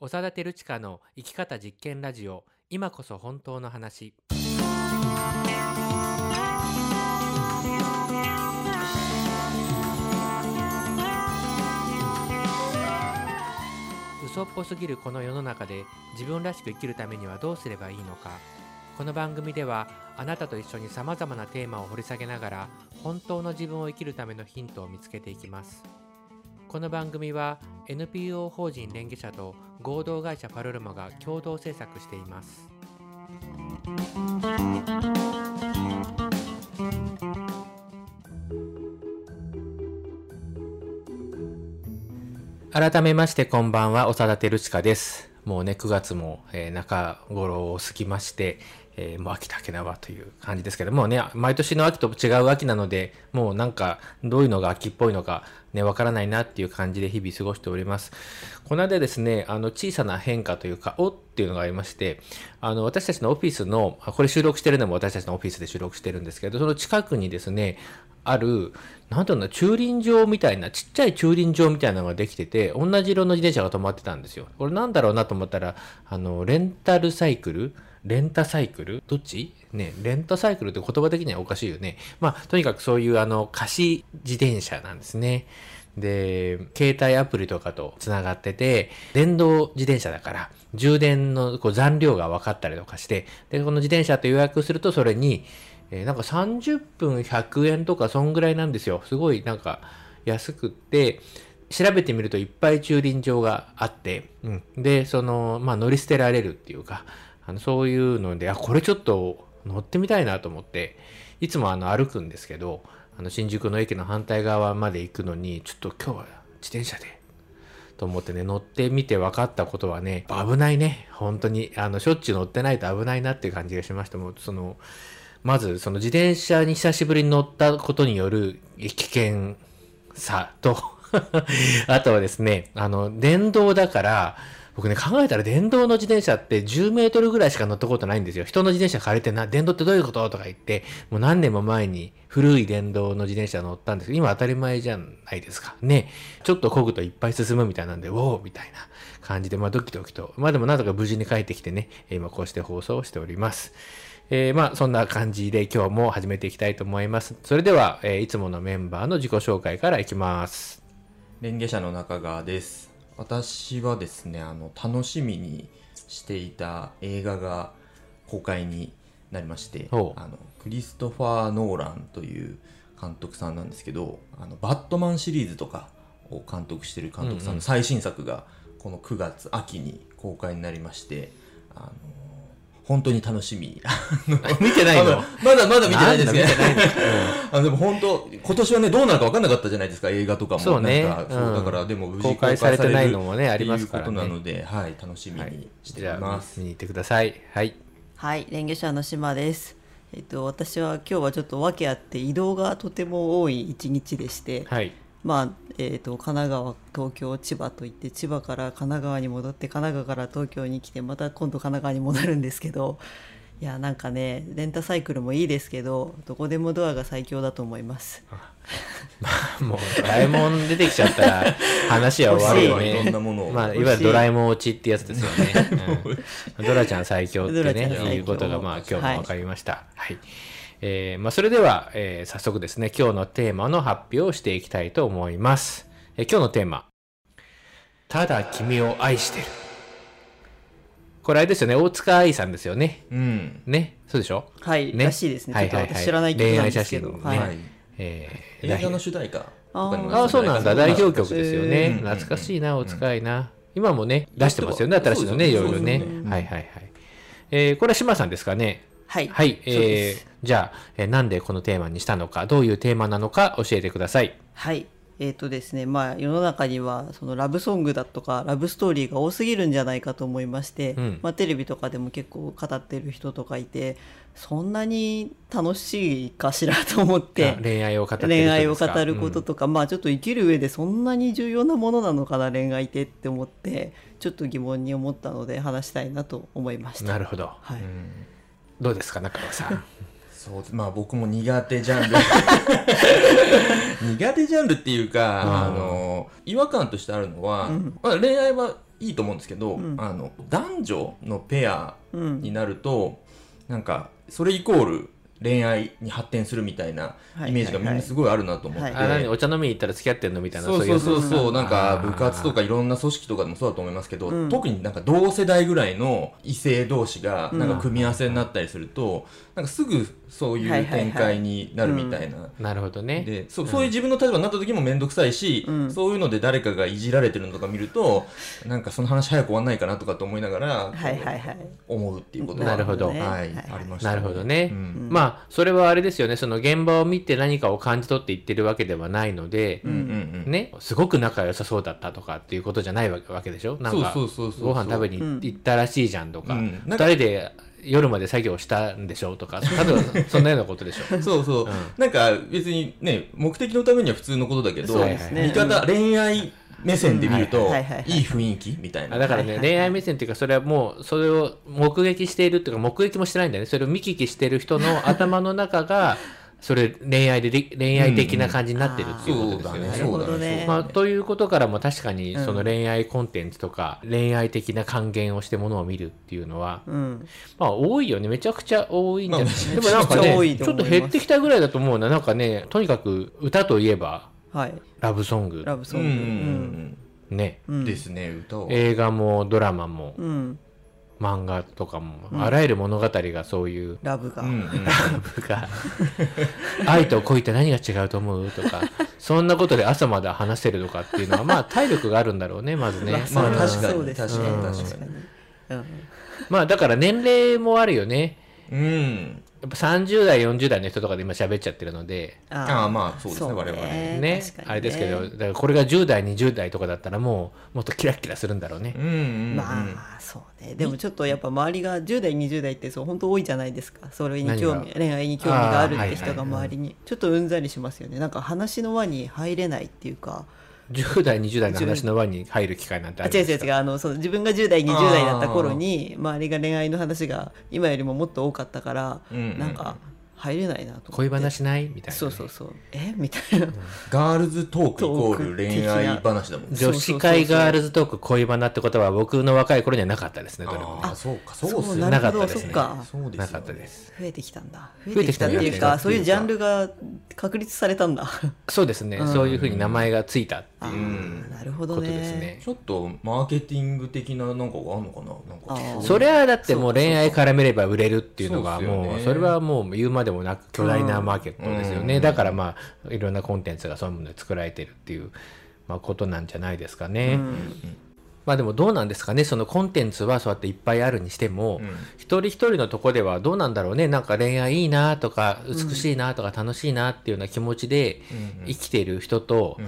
長田照親の生き方実験ラジオ、今こそ本当の話。嘘っぽすぎるこの世の中で、自分らしく生きるためにはどうすればいいのか。この番組では、あなたと一緒にさまざまなテーマを掘り下げながら、本当の自分を生きるためのヒントを見つけていきます。この番組は NPO 法人連携者と合同会社パルルモが共同制作しています。改めましてこんばんは、長田照親です。もうね、9月も、中頃を過ぎまして、もう秋だけだわという感じですけどもね、毎年の秋と違う秋なので、もうなんかどういうのが秋っぽいのかね、わからないなっていう感じで日々過ごしております。この間ですね、小さな変化というか、おっていうのがありまして、私たちのオフィスの、これ収録してるのも私たちのオフィスで収録してるんですけど、その近くにですね、ある、なんていうの、駐輪場みたいな、ちっちゃい駐輪場みたいなのができてて、同じ色の自転車が止まってたんですよ。これなんだろうなと思ったら、レンタサイクルどっちね、レンタサイクルって言葉的にはおかしいよね。まあ、とにかくそういう貸し自転車なんですね。で、携帯アプリとかとつながってて、電動自転車だから、充電のこう残量が分かったりとかして、で、この自転車と予約すると、それに、なんか30分100円とかそんぐらいなんですよ。すごいなんか安くって、調べてみるといっぱい駐輪場があって、うん、で、まあ乗り捨てられるっていうか、そういうので、これちょっと乗ってみたいなと思って、いつも歩くんですけど、新宿の駅の反対側まで行くのに、ちょっと今日は自転車で、と思ってね、乗ってみて分かったことはね、危ないね。本当に、しょっちゅう乗ってないと危ないなっていう感じがしました。もうまずその自転車に久しぶりに乗ったことによる危険さと、あとはですね、電動だから、僕ね、考えたら電動の自転車って10メートルぐらいしか乗ったことないんですよ。人の自転車借りて電動ってどういうこととか言って、もう何年も前に古い電動の自転車乗ったんですけど、今当たり前じゃないですか。ね。ちょっと漕ぐといっぱい進むみたいなんで、ウォーみたいな感じで、まあドキドキと。まあでもなんとか無事に帰ってきてね、今こうして放送をしております。まあそんな感じで今日も始めていきたいと思います。それでは、いつものメンバーの自己紹介からいきます。連携者の中川です。私はですね、楽しみにしていた映画が公開になりまして、クリストファー・ノーランという監督さんなんですけど、バットマンシリーズとかを監督してる監督さんの最新作がこの9月、秋に公開になりまして、本当に楽しみ。見てないの？まだ見てないですね。でも本当、今年はね、どうなるか分かんなかったじゃないですか、映画とかも。そうね。そうだから、でも無事公開されてないのもね、ありますからね。ということなので、はい、楽しみにしています。見に行ってください。はい。はい、連携者の島です。私は今日はちょっと訳あって、移動がとても多い一日でして、はい。まあ神奈川、東京、千葉といって、千葉から神奈川に戻って、神奈川から東京に来て、また今度神奈川に戻るんですけど、いやなんかね、レンタサイクルもいいですけど、どこでもドアが最強だと思います。まあ、もうドラえもん出てきちゃったら話は終わるよね。いろんなものを、まあ、いわゆるドラえもん落ちってやつですよね。ドラちゃん最強ってね、いうことがまあ今日も分かりました。はい、はい。まあ、それでは、早速ですね、今日のテーマの発表をしていきたいと思います。今日のテーマ、ただ君を愛してる。これあれですよね、大塚愛さんですよね。うん。ね、そうでしょ？はい、ね、らしいですね。ちょっと私知らない曲なんですけど。恋愛写真ね。はい。映画の主題歌とかにも。ああ、そうなんだ。代表曲ですよね。懐かしいな、大塚愛な。今もね、出してますよね、新しいのね、いろいろね。はいはいはい。これは島さんですかね。はい。はい。じゃあ、なんでこのテーマにしたのか、どういうテーマなのか教えてください。はい。ですね、まあ世の中にはそのラブソングだとかラブストーリーが多すぎるんじゃないかと思いまして、まあ、テレビとかでも結構語ってる人とかいて、そんなに楽しいかしらと思って、恋愛を語ってる人ですか？恋愛を語ることとか、まあちょっと生きる上でそんなに重要なものなのかな、恋愛ってって思って、ちょっと疑問に思ったので話したいなと思いました。なるほど。はい。どうですか、中川さん。そう、まあ僕も苦手ジャンル苦手ジャンルっていうか、違和感としてあるのは、まあ、恋愛はいいと思うんですけど、うん、あの男女のペアになると、うん、なんかそれイコール恋愛に発展するみたいなイメージがみんなすごいあるなと思って、はいはいはい、あ、お茶飲みに行ったら付き合ってんのみたいな、そうそうそうそう、なんか部活とかいろんな組織とかでもそうだと思いますけど、うん、特になんか同世代ぐらいの異性同士がなんか組み合わせになったりすると、うん、なんかすぐそういう展開になるみたいな、なるほどね。で、そういう自分の立場になった時も面倒くさいし、うん、そういうので誰かがいじられてるのとか見ると、なんかその話早く終わんないかなとかと思いながら、はいはいはい、思うっていうことが、なるほど、はいはいはい、ありました。なるほどね、うん、まあそれはあれですよね、その現場を見て何かを感じ取って言ってるわけではないので、うんうんうん、ね、すごく仲良さそうだったとかっていうことじゃないわけでしょ。なんかご飯食べに行ったらしいじゃんとか、うんうん、なんか2人で夜まで作業したんでしょとか、例えばそんなようなことでしょそうそう、うん、なんか別にね、目的のためには普通のことだけど、そうですね、見方、うん、恋愛目線で見るといい雰囲気みたいな、だからね、恋愛目線っていうか、それはもうそれを目撃しているっていうか、目撃もしてないんだよね、それを見聞きしている人の頭の中がそれ恋愛的な感じになってるっていうことですよね。うんうん、まあ、ということからも確かにその恋愛コンテンツとか、うん、恋愛的な還元をしてものを見るっていうのは、うん、まあ多いよね、めちゃくちゃ多いんじゃない、まあ、でもなんかねちょっと減ってきたぐらいだと思うな。なんかね、とにかく歌といえば、はい、ラブソング、うん、ね、うん、ですね、歌を、映画もドラマも、うん、漫画とかも、うん、あらゆる物語がそういうラブが、うんうん、ラブが愛と恋って何が違うと思うとかそんなことで朝まで話せるとかっていうのは、まあ体力があるんだろうね、まずね、まあ、確かに、うん、確かに、うん、まあだから年齢もあるよね、うん、やっぱ30代40代の人とかで今喋っちゃってるので、あ、まあそうですね、我々 ね、あれですけど、だからこれが10代20代とかだったらもっとキラキラするんだろうね、うんうんうん、まあそうね。でもちょっとやっぱ周りが10代20代ってそう本当多いじゃないですか、それに恋愛に興味があるって人が周りに、はいはい、ちょっとうんざりしますよね。なんか話の輪に入れないっていうか、10代20代の話の輪に入る機会なんてあるんですか。違う、そう、自分が10代20代だった頃に周りが恋愛の話が今よりももっと多かったから、うんうん、なんか入れないなと思って、恋話ないみたいな、ね、そうみたいな、うん、ガールズトークイコール恋愛話だもん、女子会ガールズトーク恋バナってことは僕の若い頃にはなかったですね。どれも、あ、そうか、そうですね、なかったですね、そうですよね、増えてきたんだ、増えてきたっていうか、そういうジャンルが確立されたんだそうですね、うん、そういう風に名前がついたっていう、なるほどね、ことですね。ちょっとマーケティング的ななんかがあるのか なんか、それはだってもう恋愛絡めれば売れるっていうのが、もうそれはもう言うまででもなく巨大なマーケットですよね、うん、だからまあいろんなコンテンツがそういうもので作られてるっていう、まあ、ことなんじゃないですかね、うん、まあ、でもどうなんですかね、そのコンテンツはそうやっていっぱいあるにしても、うん、一人一人のとこではどうなんだろうね、なんか恋愛いいなとか美しいなとか楽しいなっていうような気持ちで生きている人と、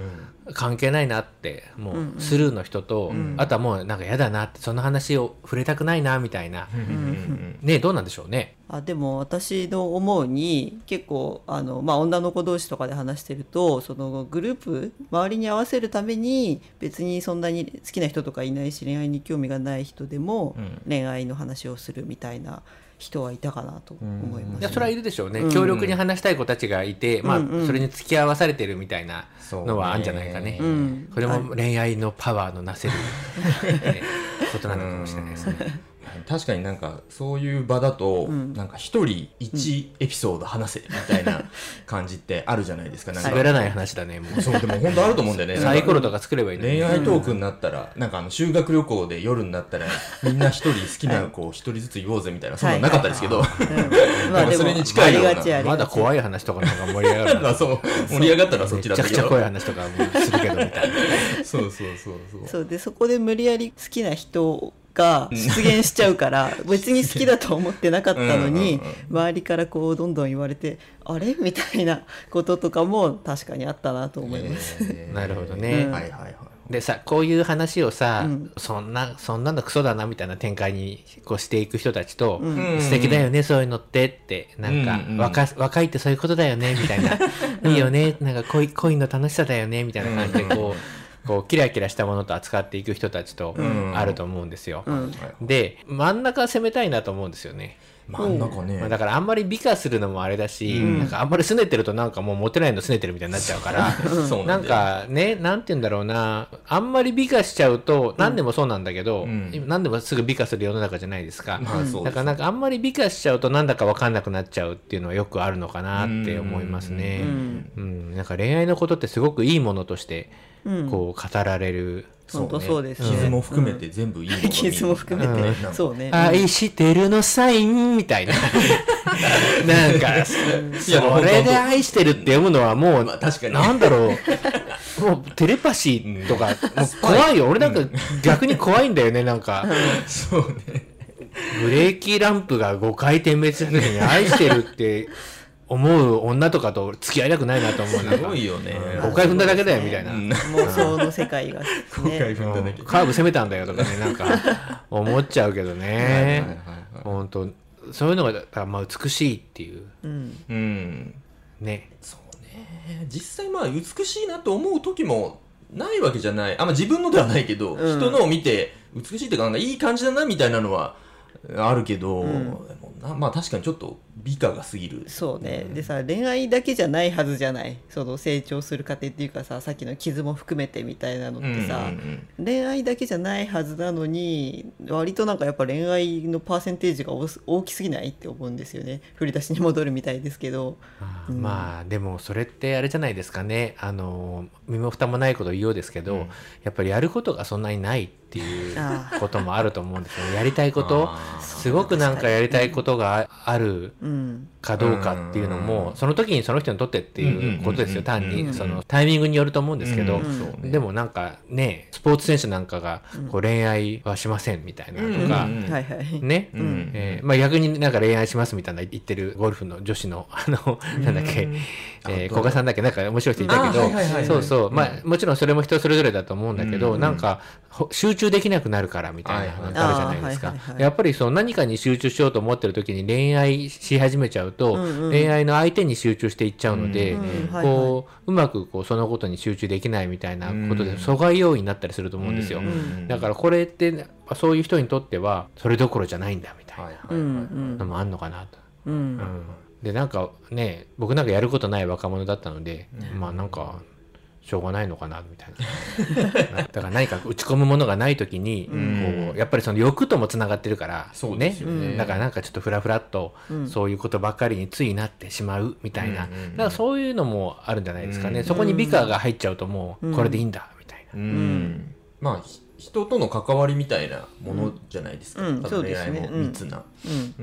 関係ないなってもうスルーの人と、うんうん、あとはもうなんかやだなって、その話を触れたくないなみたいな、うん、ね、どうなんでしょうね。あ、でも私の思うに結構まあ、女の子同士とかで話してると、そのグループ周りに合わせるために別にそんなに好きな人とかいないし、恋愛に興味がない人でも恋愛の話をするみたいな人はいたかなと思います、ね、いや、それはいるでしょうね、強力に話したい子たちがいて、うんうん、まあ、それに付き合わされてるみたいなのはあるんじゃないかね、うん、これも恋愛のパワーのなせることなのかもしれないですね確かになんかそういう場だと、なんか一人一エピソード話せみたいな感じってあるじゃないですか、なんか滑らない話だね、もうそう、でも本当あると思うんだよねサイコロとか作ればいいのに、恋愛トークになったら、なんか修学旅行で夜になったらみんな一人好きな子を一人ずつ言おうぜみたいな、そんなのなかったですけど、それに近いような、まだ怖い話とかの方が盛り上がるなそう、盛り上がったらそっちだったけど、めちゃくちゃ怖い話とかもするけどみたいなそうで、そこで無理やり好きな人をが出現しちゃうから別に好きだと思ってなかったのに周りからこうどんどん言われて、あれみたいなこととかも確かにあったなと思いますなるほどね、うん、はいはいはい。でさ、こういう話をさ、うん、そんなのクソだなみたいな展開にこうしていく人たちと、うん、素敵だよねそういうのってってなんか、うんうん、若いってそういうことだよねみたいな、うん、いいよねなんか恋の楽しさだよねみたいな感じでこうこうキラキラしたものと扱っていく人たちとあると思うんですよ、うんうん、で真ん中攻めたいなと思うんですよね。真ん中ね、まあ、だからあんまり美化するのもあれだし、うん、なんかあんまり拗ねてるとなんかもうモテないの拗ねてるみたいになっちゃうからそうなんかね、なんて言うんだろうな、あんまり美化しちゃうと何でもそうなんだけど、うん、何でもすぐ美化する世の中じゃないですか、うん、だからなんかあんまり美化しちゃうとなんだか分かんなくなっちゃうっていうのはよくあるのかなって思いますね、うんうん、なんか恋愛のことってすごくいいものとしてこう語られる、そうね、そうですね、傷も含めて全部いいもの、傷も含めて、うん、そうね、愛してるのサインみたいななんかそれで愛してるって読むのはもう、まあ、確かになんだろうもうテレパシーとかもう怖いよ、俺なんか逆に怖いんだよね、なんかそうね、ブレーキランプが5回点滅した時に愛してるって思う女とかと付き合いたくないなと思う。すごいよね。5回踏んだだけだよみたいな。妄想の世界が、ね。5回踏んだだけ。カーブ攻めたんだよとかね、なんか思っちゃうけどね。本当そういうのがまあ美しいっていう。うん。うん、ね。そうね。実際まあ美しいなと思う時もないわけじゃない。あんま自分のではないけど、うん、人のを見て美しいってかなんかいい感じだなみたいなのはあるけど。うん、まあ確かにちょっと美化が過ぎる。そうね、うん、でさ、恋愛だけじゃないはずじゃない、その成長する過程っていうかさ、さっきの傷も含めてみたいなのってさ、うんうんうん、恋愛だけじゃないはずなのに割となんかやっぱ恋愛のパーセンテージが大きすぎないって思うんですよね。振り出しに戻るみたいですけど、うん、まあでもそれってあれじゃないですかね、身も蓋もないことを言おうですけど、うん、やっぱりやることがそんなにないっていうこともあると思うんですよね。やりたいこと、すごくなんかやりたいことがあるかどうかっていうのも、その時にその人にとってっていうことですよ、単にそのタイミングによると思うんですけど、でもなんかね、スポーツ選手なんかがこう恋愛はしませんみたいなとかね、まあ逆になんか恋愛しますみたいな言ってるゴルフの女子のなんだっけ、古賀さんだっけ、なんか面白い人いたけど、そうそう、まあもちろんそれも人それぞれだと思うんだけど、なんか集中できなくなるからみたいなのがあるじゃないですか。やっぱりその何かに集中しようと思ってる時に恋愛し始めちゃうと、うんうん、恋愛の相手に集中していっちゃうので、うまくこうそのことに集中できないみたいなことで阻害要因になったりすると思うんですよ、うんうん、だからこれってそういう人にとってはそれどころじゃないんだみたいなのもあんのかなと、うんうん、でなんかね、僕なんかやることない若者だったので、うん、まあなんかしょうがないのかなみたいなだから何か打ち込むものがないときにこうやっぱりその欲ともつながってるからね、だからなんかちょっとフラフラっとそういうことばっかりについなってしまうみたいな、だからそういうのもあるんじゃないですかね。そこに美化が入っちゃうともうこれでいいんだみたいな、うんうんうん、まあ人との関わりみたいなものじゃないですか、恋愛も密な、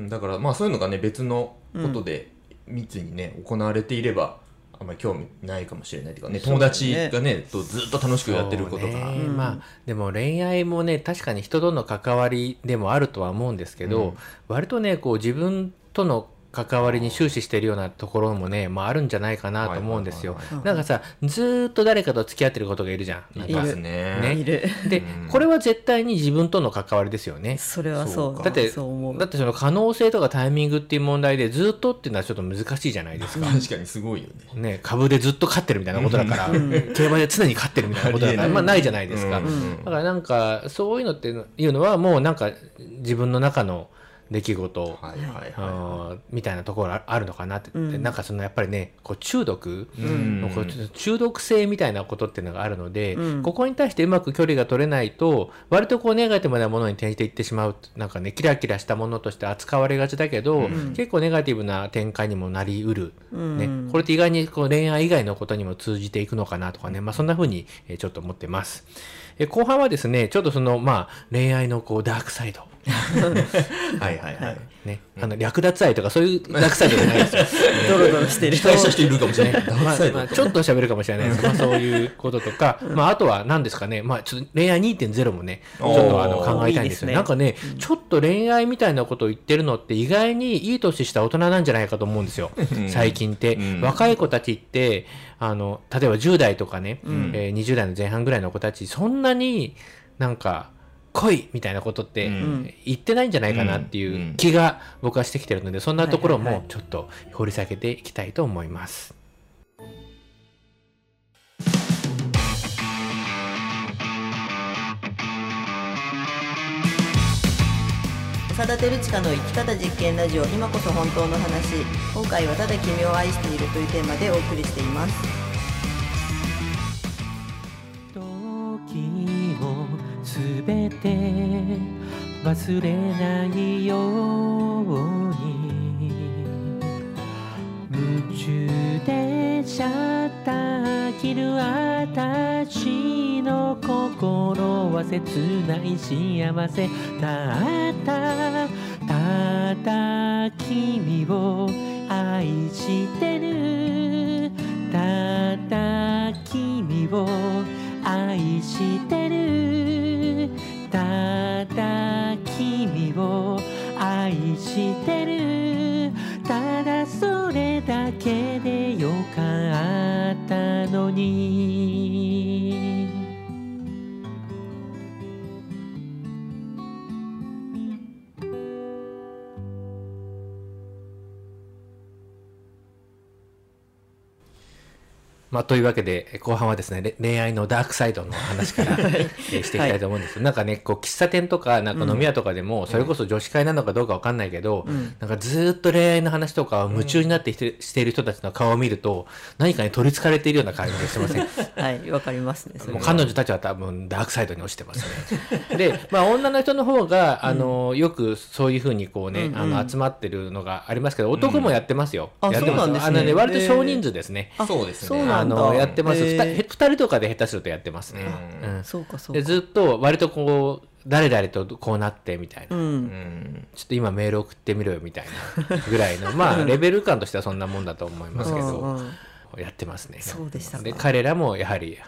だからまあそういうのがね、別のことで密にね行われていればあんまり興味ないかもしれないというかね、友達がねとずっと楽しくやってることが、ね、まあ、でも恋愛もね、確かに人との関わりでもあるとは思うんですけど、うん、割とねこう自分との関わりに終始してるようなところもね、まあ、あるんじゃないかなと思うんですよ。なんかさ、ずっと誰かと付き合ってることがいるじゃん。いますね。いる。で、これは絶対に自分との関わりですよね。それはそう。だってその可能性とかタイミングっていう問題でずっとっていうのはちょっと難しいじゃないですか。確かにすごいよね。ね、株でずっと勝ってるみたいなことだから、競馬で常に勝ってるみたいなことだから、まあないじゃないですか。だからなんかそういうのっていうのはもうなんか自分の中の出来事みたいなところあるのかなって、うん、なんかそのやっぱりねこう中毒、うん、こう中毒性みたいなことっていうのがあるので、うん、ここに対してうまく距離が取れないと割とこうネガティブなものに転じていってしまう。なんかねキラキラしたものとして扱われがちだけど、うん、結構ネガティブな展開にもなりうる、うんね、これって意外にこう恋愛以外のことにも通じていくのかなとかね、まあ、そんな風にちょっと思ってます。後半はですねちょっとその、まあ、恋愛のこうダークサイドはいはいはいね、略奪愛とかそういう略サイドじゃないですよドロドロしてる人いるかもしれない、まあ、ちょっと喋るかもしれないですまあそういうこととか、まあ、あとは何ですかね、まあ、ちょっと恋愛 2.0 もねちょっと考えたいんですよ。いいですね、なんかねちょっと恋愛みたいなことを言ってるのって意外にいい年した大人なんじゃないかと思うんですよ最近って、うん、若い子たちって例えば10代とかね、うん20代の前半ぐらいの子たちそんなになんか恋みたいなことって言ってないんじゃないかなっていう気が僕はしてきてるので、そんなところもちょっと掘り下げていきたいと思います。長田照親の生き方実験ラジオ、今こそ本当の話。今回はただ君を愛しているというテーマでお送りしています。時をすべて忘れないように夢中でシャッター切る私の心は切ない幸せだった、ただ君を愛してる、ただ君を愛してる、ただ君を愛してる、ただそれだけでよかったのに。まあ、というわけで後半はですね、恋愛のダークサイドの話からしていきたいと思うんですけど、はい、なんかねこう喫茶店とかなんか飲み屋とかでも、うん、それこそ女子会なのかどうかわかんないけど、うん、なんかずっと恋愛の話とか夢中になってしている人たちの顔を見ると、何かに取りつかれているような感じがしませんはい、わかりますね。それもう彼女たちは多分ダークサイドに落ちてますねで、まあ、女の人の方がよくそういうふうにこうね、うんうん、集まってるのがありますけど、男もやってますよ、うん、やってます。あ、そうなんですね。割と少人数ですね。そうですね。やってます。2人とかで下手するとやってますね。うんうん、そうかそうか。でずっと割とこう誰々とこうなってみたいな、うんうん、ちょっと今メール送ってみろよみたいなぐらいのまあレベル感としてはそんなもんだと思いますけど、うんうん、やってますね。そうでしたか。で彼らもやはり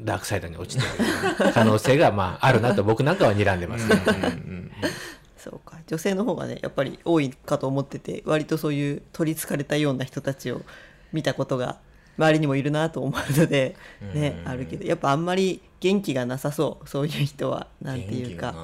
ダークサイドに落ちている可能性が、まあ、あるなと僕なんかは睨んでますね。うんうん、そうか。女性の方がねやっぱり多いかと思ってて、割とそういう取りつかれたような人たちを見たことが周りにもいるなと思うので、ね、あるけどやっぱあんまり元気がなさそう、そういう人はなんていうか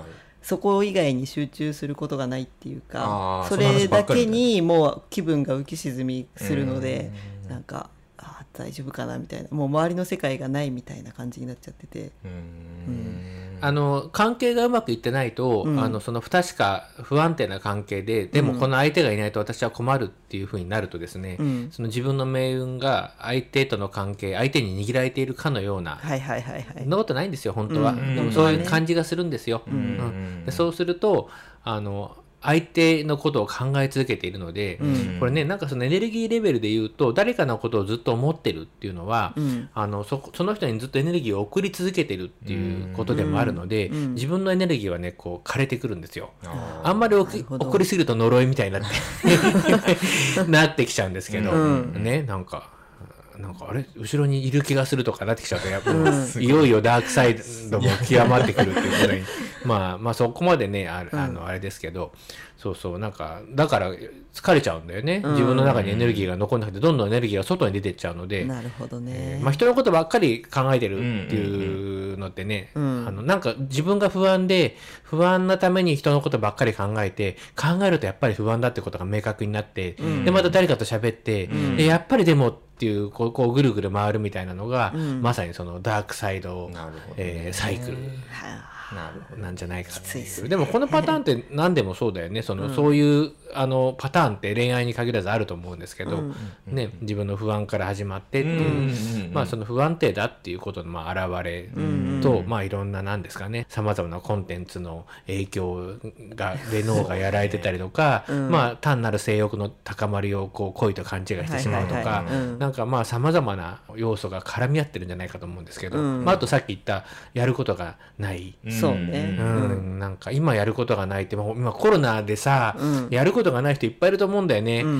そこ以外に集中することがないっていうか、それだけにもう気分が浮き沈みするので、なんかあ大丈夫かなみたいな、もう周りの世界がないみたいな感じになっちゃってて、うん、関係がうまくいってないと、うん、その不確か不安定な関係で、でもこの相手がいないと私は困るっていう風になるとですね、うん、その自分の命運が相手との関係、相手に握られているかのような、はいはいはいはい、そんなことないんですよ本当は、うん、でもそういう感じがするんですよ、うんうん、でそうすると相手のことを考え続けているので、うん、これねなんかそのエネルギーレベルで言うと、誰かのことをずっと思ってるっていうのは、うん、その人にずっとエネルギーを送り続けてるっていうことでもあるので、うん、自分のエネルギーはねこう枯れてくるんですよ。あんまり送りすぎると呪いみたいになってなってきちゃうんですけど、うん、ねなんかあれ後ろにいる気がするとかなってきちゃうと、やっぱいよいよダークサイドも極まってくるっていうことにまあそこまでねあれですけど、そうそうなんかだから疲れちゃうんだよね。自分の中にエネルギーが残んなくて、どんどんエネルギーが外に出てっちゃうので、なるほどね。まあ人のことばっかり考えてるっていうのってね、なんか自分が不安で不安なために人のことばっかり考えるとやっぱり不安だってことが明確になって、でまた誰かと喋って、でやっぱりでもっていうこうぐるぐる回るみたいなのが、うん、まさにそのダークサイド、サイクルなんじゃないかっていう。きついですね。でもこのパターンって何でもそうだよね。うん、そういうパターンって恋愛に限らずあると思うんですけど、うんね、自分の不安から始まってっていう、うんまあ、その不安定だっていうことのまあ現れと、うんまあ、いろんな何ですかねさまざまなコンテンツの影響がで脳がやられてたりとか、うんまあ、単なる性欲の高まりをこう恋と勘違いしてしまうとか、なんかまあさまざまな要素が絡み合ってるんじゃないかと思うんですけど、うんまあ、あとさっき言ったやることがない、うんそうねうん、なんか今やることがないってもう今コロナでさ、うん、やることがない人いっぱいいると思うんだよね、うん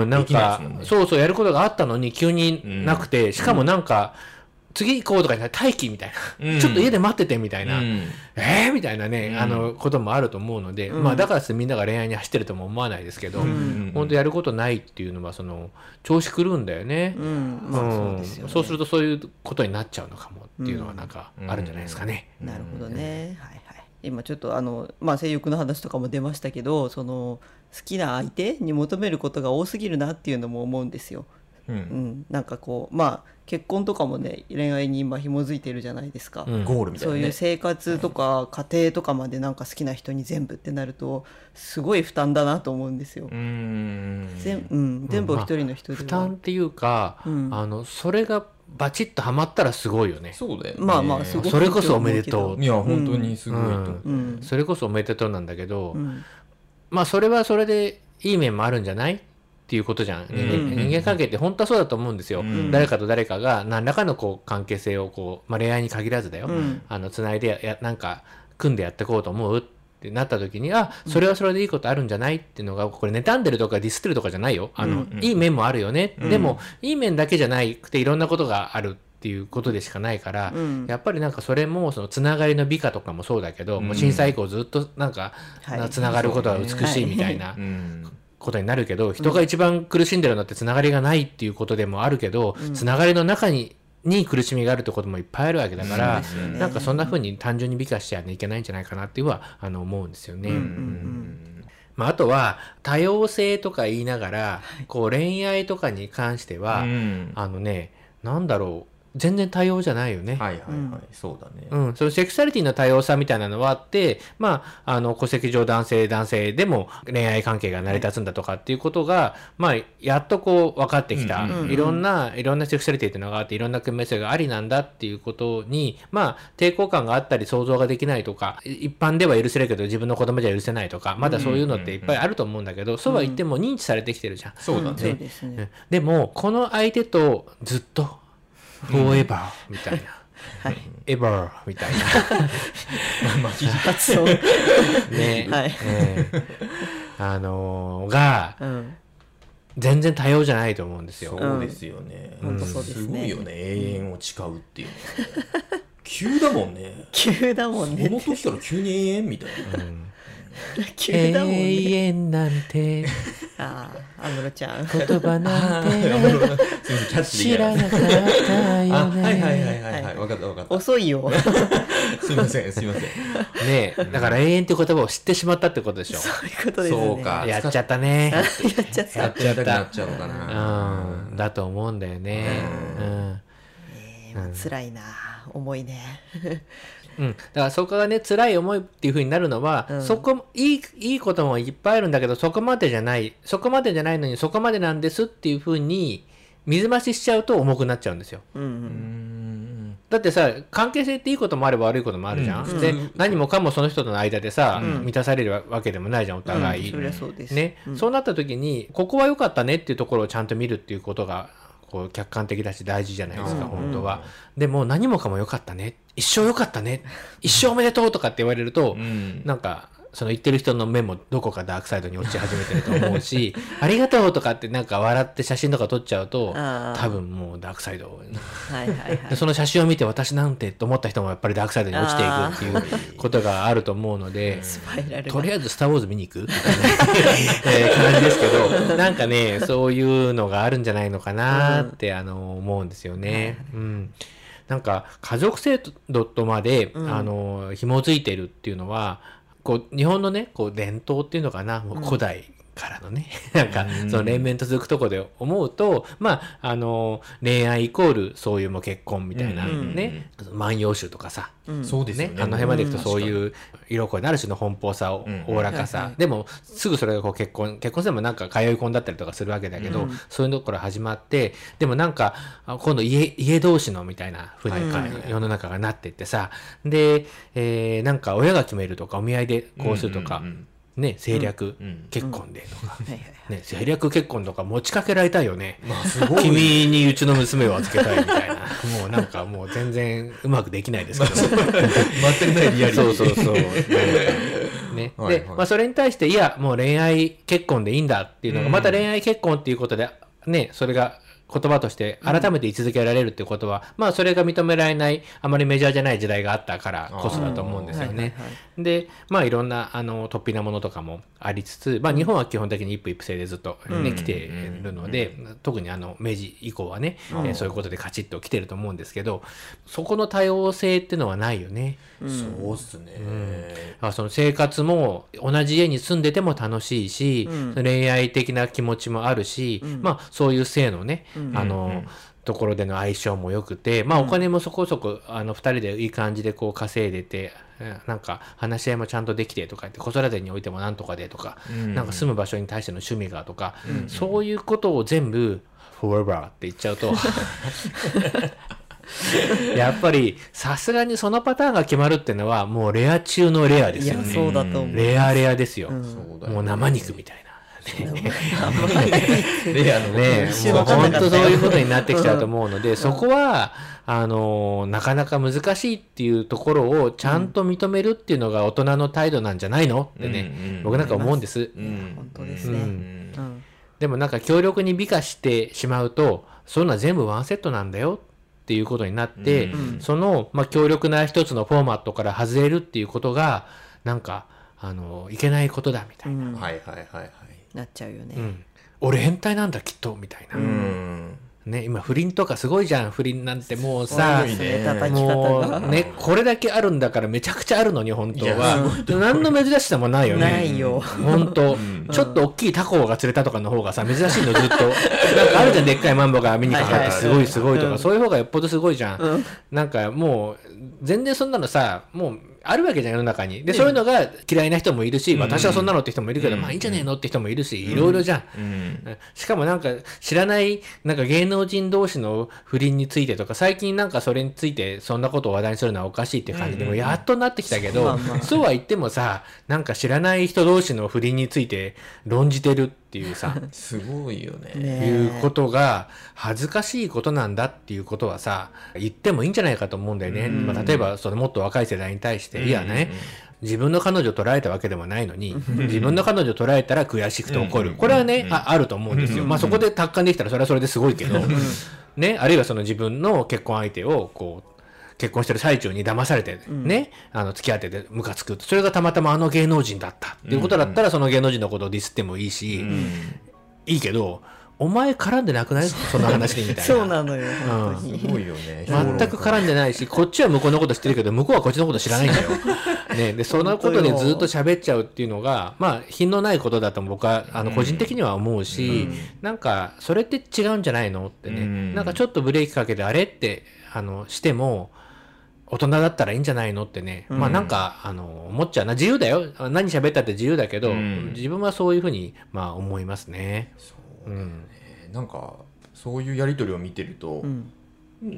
うん、なんかそうそうやることがあったのに急になくて、うん、しかもなんか、うん次行こうとか待機みたいな、うん、ちょっと家で待っててみたいな、うん、みたいなね、うん、こともあると思うので、うんまあ、だからみんなが恋愛に走ってるとも思わないですけど、うん、本当やることないっていうのは調子狂うんだよね、うんうん、そうするとそういうことになっちゃうのかもっていうのはなんかあるんじゃないですかね、うんうん、なるほどね、はいはい、今ちょっとまあ、性欲の話とかも出ましたけど、好きな相手に求めることが多すぎるなっていうのも思うんですよ。うんうん、なんかこうまあ結婚とかもね恋愛に今紐づいてるじゃないですか、うん、ゴールみたいな、ね、そういう生活とか家庭とかまでなんか好きな人に全部ってなるとすごい負担だなと思うんですよ。うん、全部一人の人では、まあ、負担っていうか、うん、それがバチッとハマったらすごいよね。そうだよね。まあまあすごい。それこそおめでとう。いや本当にすごいと、うんうん、それこそおめでとうなんだけど、うん、まあそれはそれでいい面もあるんじゃないっていうことじゃん、うんうんうん、人間関係って本当はそうだと思うんですよ、うん、誰かと誰かが何らかのこう関係性をこう、まあ、恋愛に限らずだよ、うん、繋いでなんか組んでやっていこうと思うってなった時にあそれはそれでいいことあるんじゃないっていうのがこれ妬んでるとかディスってるとかじゃないようんうん、いい面もあるよね、うん、でもいい面だけじゃなくていろんなことがあるっていうことでしかないから、うん、やっぱりなんかそれもそのつながりの美化とかもそうだけど、うん、もう震災以降ずっとなんか、はい、つながることは美しいみたいな、はいことになるけど人が一番苦しんでるのってつながりがないっていうことでもあるけど、うん、つながりの中に苦しみがあるってこともいっぱいあるわけだから、ね、なんかそんな風に単純に美化しちゃいけないんじゃないかなっていうのは思うんですよね、うんうんうんまあ、あとは多様性とか言いながらこう恋愛とかに関しては、うん、なんだろう全然多様じゃないよね。はいはいはい、うん、そうだね。うん、そのセクシュアリティの多様さみたいなのはあって、まあ戸籍上男性でも恋愛関係が成り立つんだとかっていうことが、まあやっとこう分かってきた。うんうんうん、いろんなセクシュアリティっていうのがあって、いろんな組み合わせがありなんだっていうことに、まあ抵抗感があったり想像ができないとか、一般では許せるけど自分の子供じゃ許せないとか、まだそういうのっていっぱいあると思うんだけど、うんうんうん、そうは言っても認知されてきてるじゃん。うん、そうだね。そうですね。でもこの相手とずっと。フォーエバーみたいな、はい、エバーみたいなまあ引っ立つよね、はい、が、うん、全然多様じゃないと思うんですよ。そうですよね、うん、すごいよね、永遠を誓うっていうのは、ね、急だもんねその時から急に永遠みたいな、うん急だもんね、永遠なんてああ安室ちゃん言葉なんて知らなかったよね。はいはいはいはい、はい、分かった遅いよすいませんねえ、だから永遠って言葉を知ってしまったってことでしょ。そういうことですね。そうか、やっちゃったねやっちゃったなっちゃうのかな、うん、だと思うんだよね、うんうん、辛いな、重いねうん、だからそこがね辛い思いっていう風になるのは、うん、そこいいこともいっぱいあるんだけどそこまでじゃないのにそこまでなんですっていう風に水増ししちゃうと重くなっちゃうんですよ、うんうん、だってさ関係性っていいこともあれば悪いこともあるじゃん、うん、で、うん、何もかもその人との間でさ、うん、満たされるわけでもないじゃんお互い、うん、そりゃそうです、ね、うん、そうなった時にここは良かったねっていうところをちゃんと見るっていうことがこう客観的だし大事じゃないですか、うん、本当は、うん、でも何もかも良かったね一生良かったね一生おめでとうとかって言われると、うん、なんかその言ってる人の目もどこかダークサイドに落ち始めてると思うしありがとうとかってなんか笑って写真とか撮っちゃうと多分もうダークサイドはいはい、はい、でその写真を見て私なんてと思った人もやっぱりダークサイドに落ちていくっていうことがあると思うのでとりあえずスターウォーズ見に行くみたいな感じですけどなんかねそういうのがあるんじゃないのかなって思うんですよね、うん、なんか家族制度とまで、うん、紐づいてるっていうのはこう日本のねこう伝統っていうのかな、もう古代からのね、うん、なんかその連綿続くとこで思うと、うん、まあ恋愛イコールそういうも結婚みたいなね、うん、万葉集とかさ、うん、そうですね、あの辺までいくとそういう色恋のある種の奔放さをおおらかさ、うんはいはい、でもすぐそれがこう結婚してもなんか通い込んだったりとかするわけだけど、うん、そういうところ始まってでもなんか今度家同士のみたいな風に、はい、世の中がなっていってさ、で、なんか親が決めるとかお見合いでこうするとか、うんうんうんね、政略結婚でとか、うんうんね、政略結婚とか持ちかけられたいよね、まあ、すごい君にうちの娘を預けたいみたいなもうなんかもう全然うまくできないですけど、まあ、全くないリアリティそうね、はいはい、で、まあ、それに対していやもう恋愛結婚でいいんだっていうのが、うん、また恋愛結婚っていうことでねそれが言葉として改めて位置づけられるってことは、うん、まあそれが認められないあまりメジャーじゃない時代があったからこそだと思うんですよね、はいはい、でまあいろんな突飛なものとかもありつつ、まあ、日本は基本的に一夫一夫制でずっと、ねうん、来ているので、うん、特に明治以降はね、うんそういうことでカチッと来てると思うんですけどそこの多様性っていうのはないよね、うん、そうっすね、うん、その生活も同じ家に住んでても楽しいし、うん、恋愛的な気持ちもあるし、うんまあ、そういう性のねところでの相性も良くて、まあお金もそこそこ2人でいい感じでこう稼いでて、なんか話し合いもちゃんとできてとかって、子育てにおいてもなんとかでとか、なんか住む場所に対しての趣味がとか、そういうことを全部フォーエバーって言っちゃうとやっぱりさすがにそのパターンが決まるっていうのはもうレア中のレアですよね。いやそうだと思う。レアですよ、うん、もう生肉みたいなレアのね、もう本当そういうことになってきちゃうと思うので、うん、そこはなかなか難しいっていうところをちゃんと認めるっていうのが大人の態度なんじゃないのってね、うん、僕なんか思うんです。本当ですね。うん、でもなんか強力に美化してしまうと、そんな全部ワンセットなんだよっていうことになって、うん、その、まあ、強力な一つのフォーマットから外れるっていうことがなんかいけないことだみたいな、うん、はいはいはいはいなっちゃうよね、うん、俺変態なんだきっとみたいな、うんね、今不倫とかすごいじゃん。不倫なんてもうさ、もうねこれだけあるんだからめちゃくちゃあるのに本当は何の珍しさもないよね。ないよ本当、うん、ちょっと大きいタコが釣れたとかの方がさ珍しいのずっとなんかあるじゃん。でっかいマンボが網にかかってすごいすごいとか、そういう方がよっぽどすごいじゃん、うん、なんかもう全然そんなのさもうあるわけじゃん世の中に。で、そういうのが嫌いな人もいるし、私はそんなのって人もいるけど、まあいいんじゃねえのって人もいるし、いろいろじゃん、しかもなんか知らないなんか芸能人同士の不倫についてとか、最近なんかそれについてそんなことを話題にするのはおかしいっていう感じでもやっとなってきたけど、そうは言ってもさ、なんか知らない人同士の不倫について論じてるっていうさすごいよね。いうことが恥ずかしいことなんだっていうことはさ言ってもいいんじゃないかと思うんだよね。まあ、例えばそのもっと若い世代に対して、いやね、自分の彼女を捉えたわけでもないのに、自分の彼女を捉えたら悔しくて怒る、これはね あると思うんですよ。まあそこで達観できたらそれはそれですごいけどね、あるいはその自分の結婚相手をこう結婚してる最中に騙されてね、付き合っててムカつく、それがたまたまあの芸能人だったっていうことだったらその芸能人のことをディスってもいいし、いいけどお前絡んでなくないそんな話でみたいな。そうなのよ、本当にすごいよね。全く絡んでないし、こっちは向こうのこと知ってるけど向こうはこっちのこと知らないんだよね。でそのことでずっと喋っちゃうっていうのがまあ品のないことだと僕は個人的には思うし、なんかそれって違うんじゃないのってね、なんかちょっとブレーキかけてあれってしても大人だったらいいんじゃないのってね、まあなんか思っちゃうな。自由だよ、何喋ったって自由だけど、自分はそういうふうにまあ思いますね。そうだね、なんかそういうやり取りを見てると、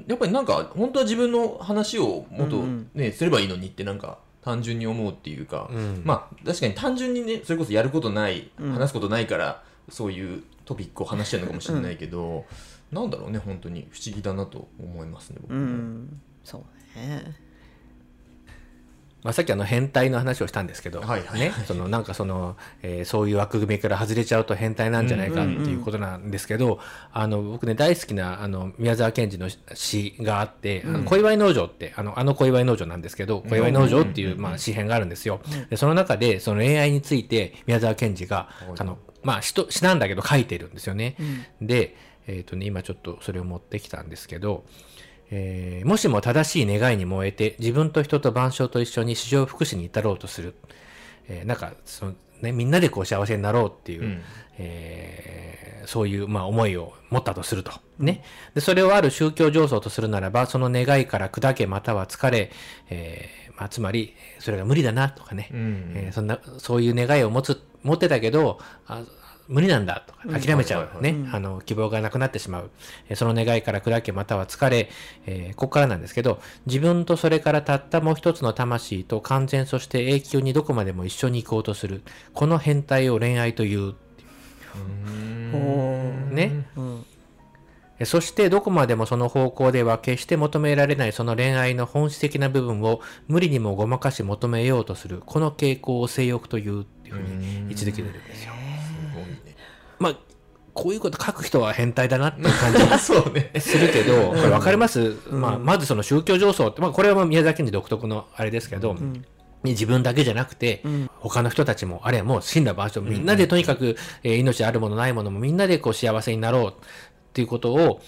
やっぱりなんか本当は自分の話をもっとねすればいいのにってなんか単純に思うっていうか、まあ確かに単純にねそれこそやることない、話すことないからそういうトピックを話してるのかもしれないけど、なんだろうね、本当に不思議だなと思いますね僕も。そうね。まあ、さっき変態の話をしたんですけど、なんかそういう枠組みから外れちゃうと変態なんじゃないかっていうことなんですけど、僕ね大好きな宮沢賢治の詩があって、小祝農場って小祝農場なんですけど、小祝農場っていうまあ詩編があるんですよ。でその中でその恋愛について宮沢賢治がまあ詩なんだけど書いてるんですよね。で今ちょっとそれを持ってきたんですけど、もしも正しい願いに燃えて自分と人と万象と一緒に至上福祉に至ろうとする、なんかその、ね、みんなでこう幸せになろうっていう、そういう、まあ、思いを持ったとすると、ね、でそれをある宗教上層とするならばその願いから砕けまたは疲れ、まあ、つまりそれが無理だなとかね、そういう願いを持ってたけど無理なんだとか諦めちゃうね、希望がなくなってしまう、その願いから砕けまたは疲れ、ここからなんですけど、自分とそれからたったもう一つの魂と完全そして永久にどこまでも一緒に行こうとするこの変態を恋愛というね、そしてどこまでもその方向では決して求められないその恋愛の本質的な部分を無理にもごまかし求めようとするこの傾向を性欲というっていうふうに位置づけてるんですよ。まあ、こういうこと書く人は変態だなっていう感じがするけど、これ分かります、まずその宗教上層って、これは宮沢賢治独特のあれですけど、自分だけじゃなくて、他の人たちも、あれはもう死んだ場所、みんなでとにかく、命あるものないものもみんなでこう幸せになろうっていうことを、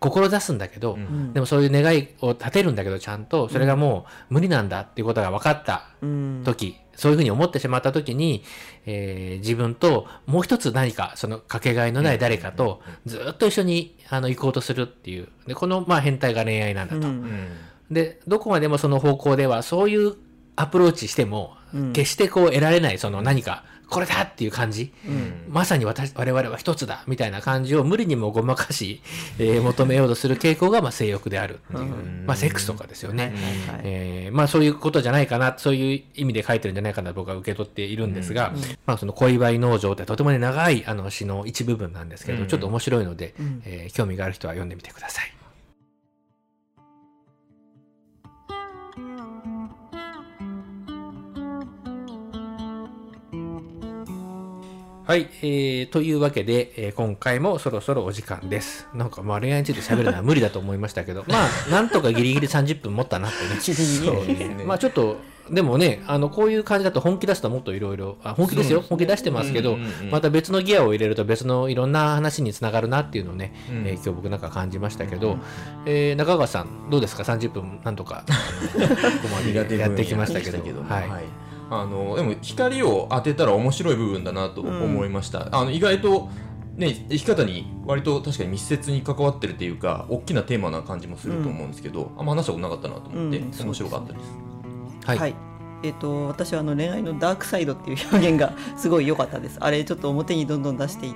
志すんだけど、うん、でもそういう願いを立てるんだけどちゃんとそれがもう無理なんだっていうことが分かった時、うん、そういうふうに思ってしまった時に、自分ともう一つ何かそのかけがえのない誰かとずっと一緒に行こうとするっていうでこのまあ変態が恋愛なんだと、うんうん、でどこまでもその方向ではそういうアプローチしても決してこう得られないその何かこれだっていう感じ、うん、まさに我々は一つだみたいな感じを無理にもごまかし、求めようとする傾向がまあ性欲であるっていう、うん、まあセックスとかですよね、うんはいまあそういうことじゃないかなそういう意味で書いてるんじゃないかなと僕は受け取っているんですが、うんまあ、その恋バイ農場ってとてもね長い詩の一部分なんですけど、うん、ちょっと面白いので、うん興味がある人は読んでみてください。はい、というわけで、今回もそろそろお時間です。なんかまあ恋愛について喋るのは無理だと思いましたけど、まあなんとかギリギリ30分持ったなってね。そうね。まあちょっとでもね、こういう感じだと本気出すともっといろいろ、本気ですよ、本気出してますけど、うんうんうん、また別のギアを入れると別のいろんな話につながるなっていうのをね、うん今日僕なんか感じましたけど、うん中川さんどうですか30分なんとかここまでやってきましたけど、はい。はいでも光を当てたら面白い部分だなと思いました、うん、意外と、ね、生き方に割と確かに密接に関わってるというか大きなテーマな感じもすると思うんですけど、うん、あんま話したことなかったなと思って、うん、面白かったです、はいはい私は恋愛のダークサイドっていう表現がすごい良かったです。あれちょっと表にどんどん出していっ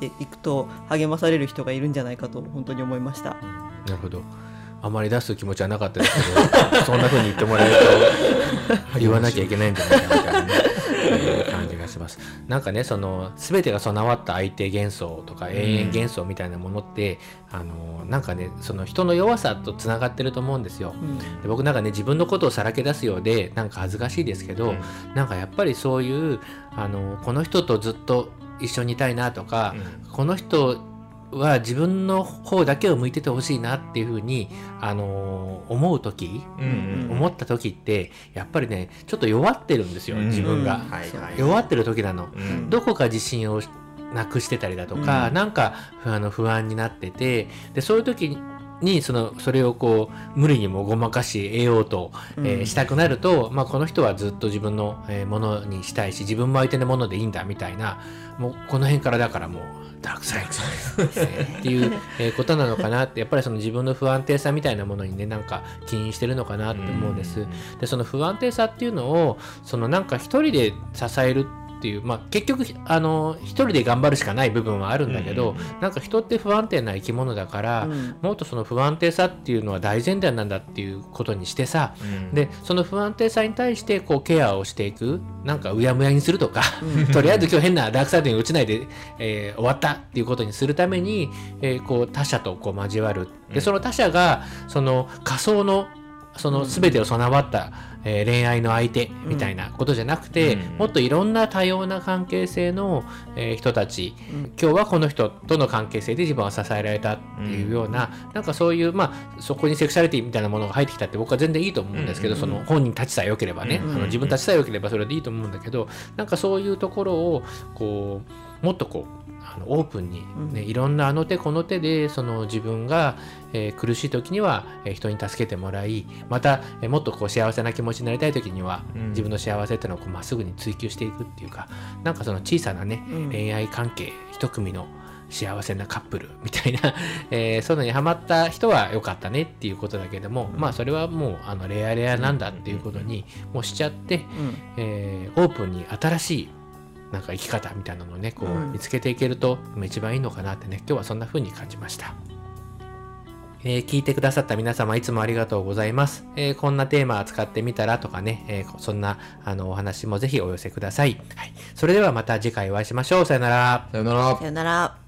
ていくと励まされる人がいるんじゃないかと本当に思いました。なるほどあまり出す気持ちはなかったですけどそんな風に言ってもらえると言わなきゃいけないんじゃないかみたいな、ね感じがします。なんかねその全てが備わった相手幻想とか永遠幻想みたいなものって、うん、なんかねその人の弱さとつながってると思うんですよ、うん、で僕なんかね自分のことをさらけ出すようでなんか恥ずかしいですけど、うん、なんかやっぱりそういうこの人とずっと一緒にいたいなとか、うん、この人は自分の方だけを向いててほしいなっていう風に、思う時、うんうん、思った時ってやっぱりねちょっと弱ってるんですよ、うん、自分が、うんはいはい、弱ってる時なの、うん、どこか自信をなくしてたりだとか、うん、なんか不安になっててでそういう時にそれをこう無理にもごまかし得ようと、したくなると、まあ、この人はずっと自分のものにしたいし自分も相手のものでいいんだみたいなもうこの辺からだからもうダークサイドっていうことなのかなってやっぱりその自分の不安定さみたいなものにねなんか起因してるのかなって思うんです。でその不安定さっていうのをなんか一人で支えるっていうまあ結局一人で頑張るしかない部分はあるんだけど、うん、なんか人って不安定な生き物だから、うん、もっとその不安定さっていうのは大前提なんだっていうことにしてさ、うん、でその不安定さに対してこうケアをしていくなんかうやむやにするとか、うん、とりあえず今日変なダークサイドに落ちないで、終わったっていうことにするために、こう他者とこう交わるでその他者がその仮想の全てを備わった、恋愛の相手みたいなことじゃなくて、うん、もっといろんな多様な関係性の、人たち、うん、今日はこの人との関係性で自分は支えられたっていうような、うん、なんかそういうまあそこにセクシャリティみたいなものが入ってきたって僕は全然いいと思うんですけど、うん、本人たちさえ良ければね、うん、自分たちさえ良ければそれでいいと思うんだけどなんかそういうところをこうもっとこうオープンに、ね、いろんな手この手で自分が、苦しい時には、人に助けてもらいまた、もっとこう幸せな気持ちになりたい時には、うん、自分の幸せっていうのをまっすぐに追求していくっていうかなんか小さなね、うん、恋愛関係一組の幸せなカップルみたいな、そういうのにハマった人は良かったねっていうことだけども、うん、まあそれはもうレアなんだっていうことにもうしちゃって、うんオープンに新しいなんか生き方みたいなのをねこう見つけていけると一番いいのかなってね今日はそんな風に感じました。聞いてくださった皆様いつもありがとうございます。こんなテーマ扱ってみたらとかね、そんなお話もぜひお寄せください、はい、それではまた次回お会いしましょう。さよなら。さよなら。さよなら。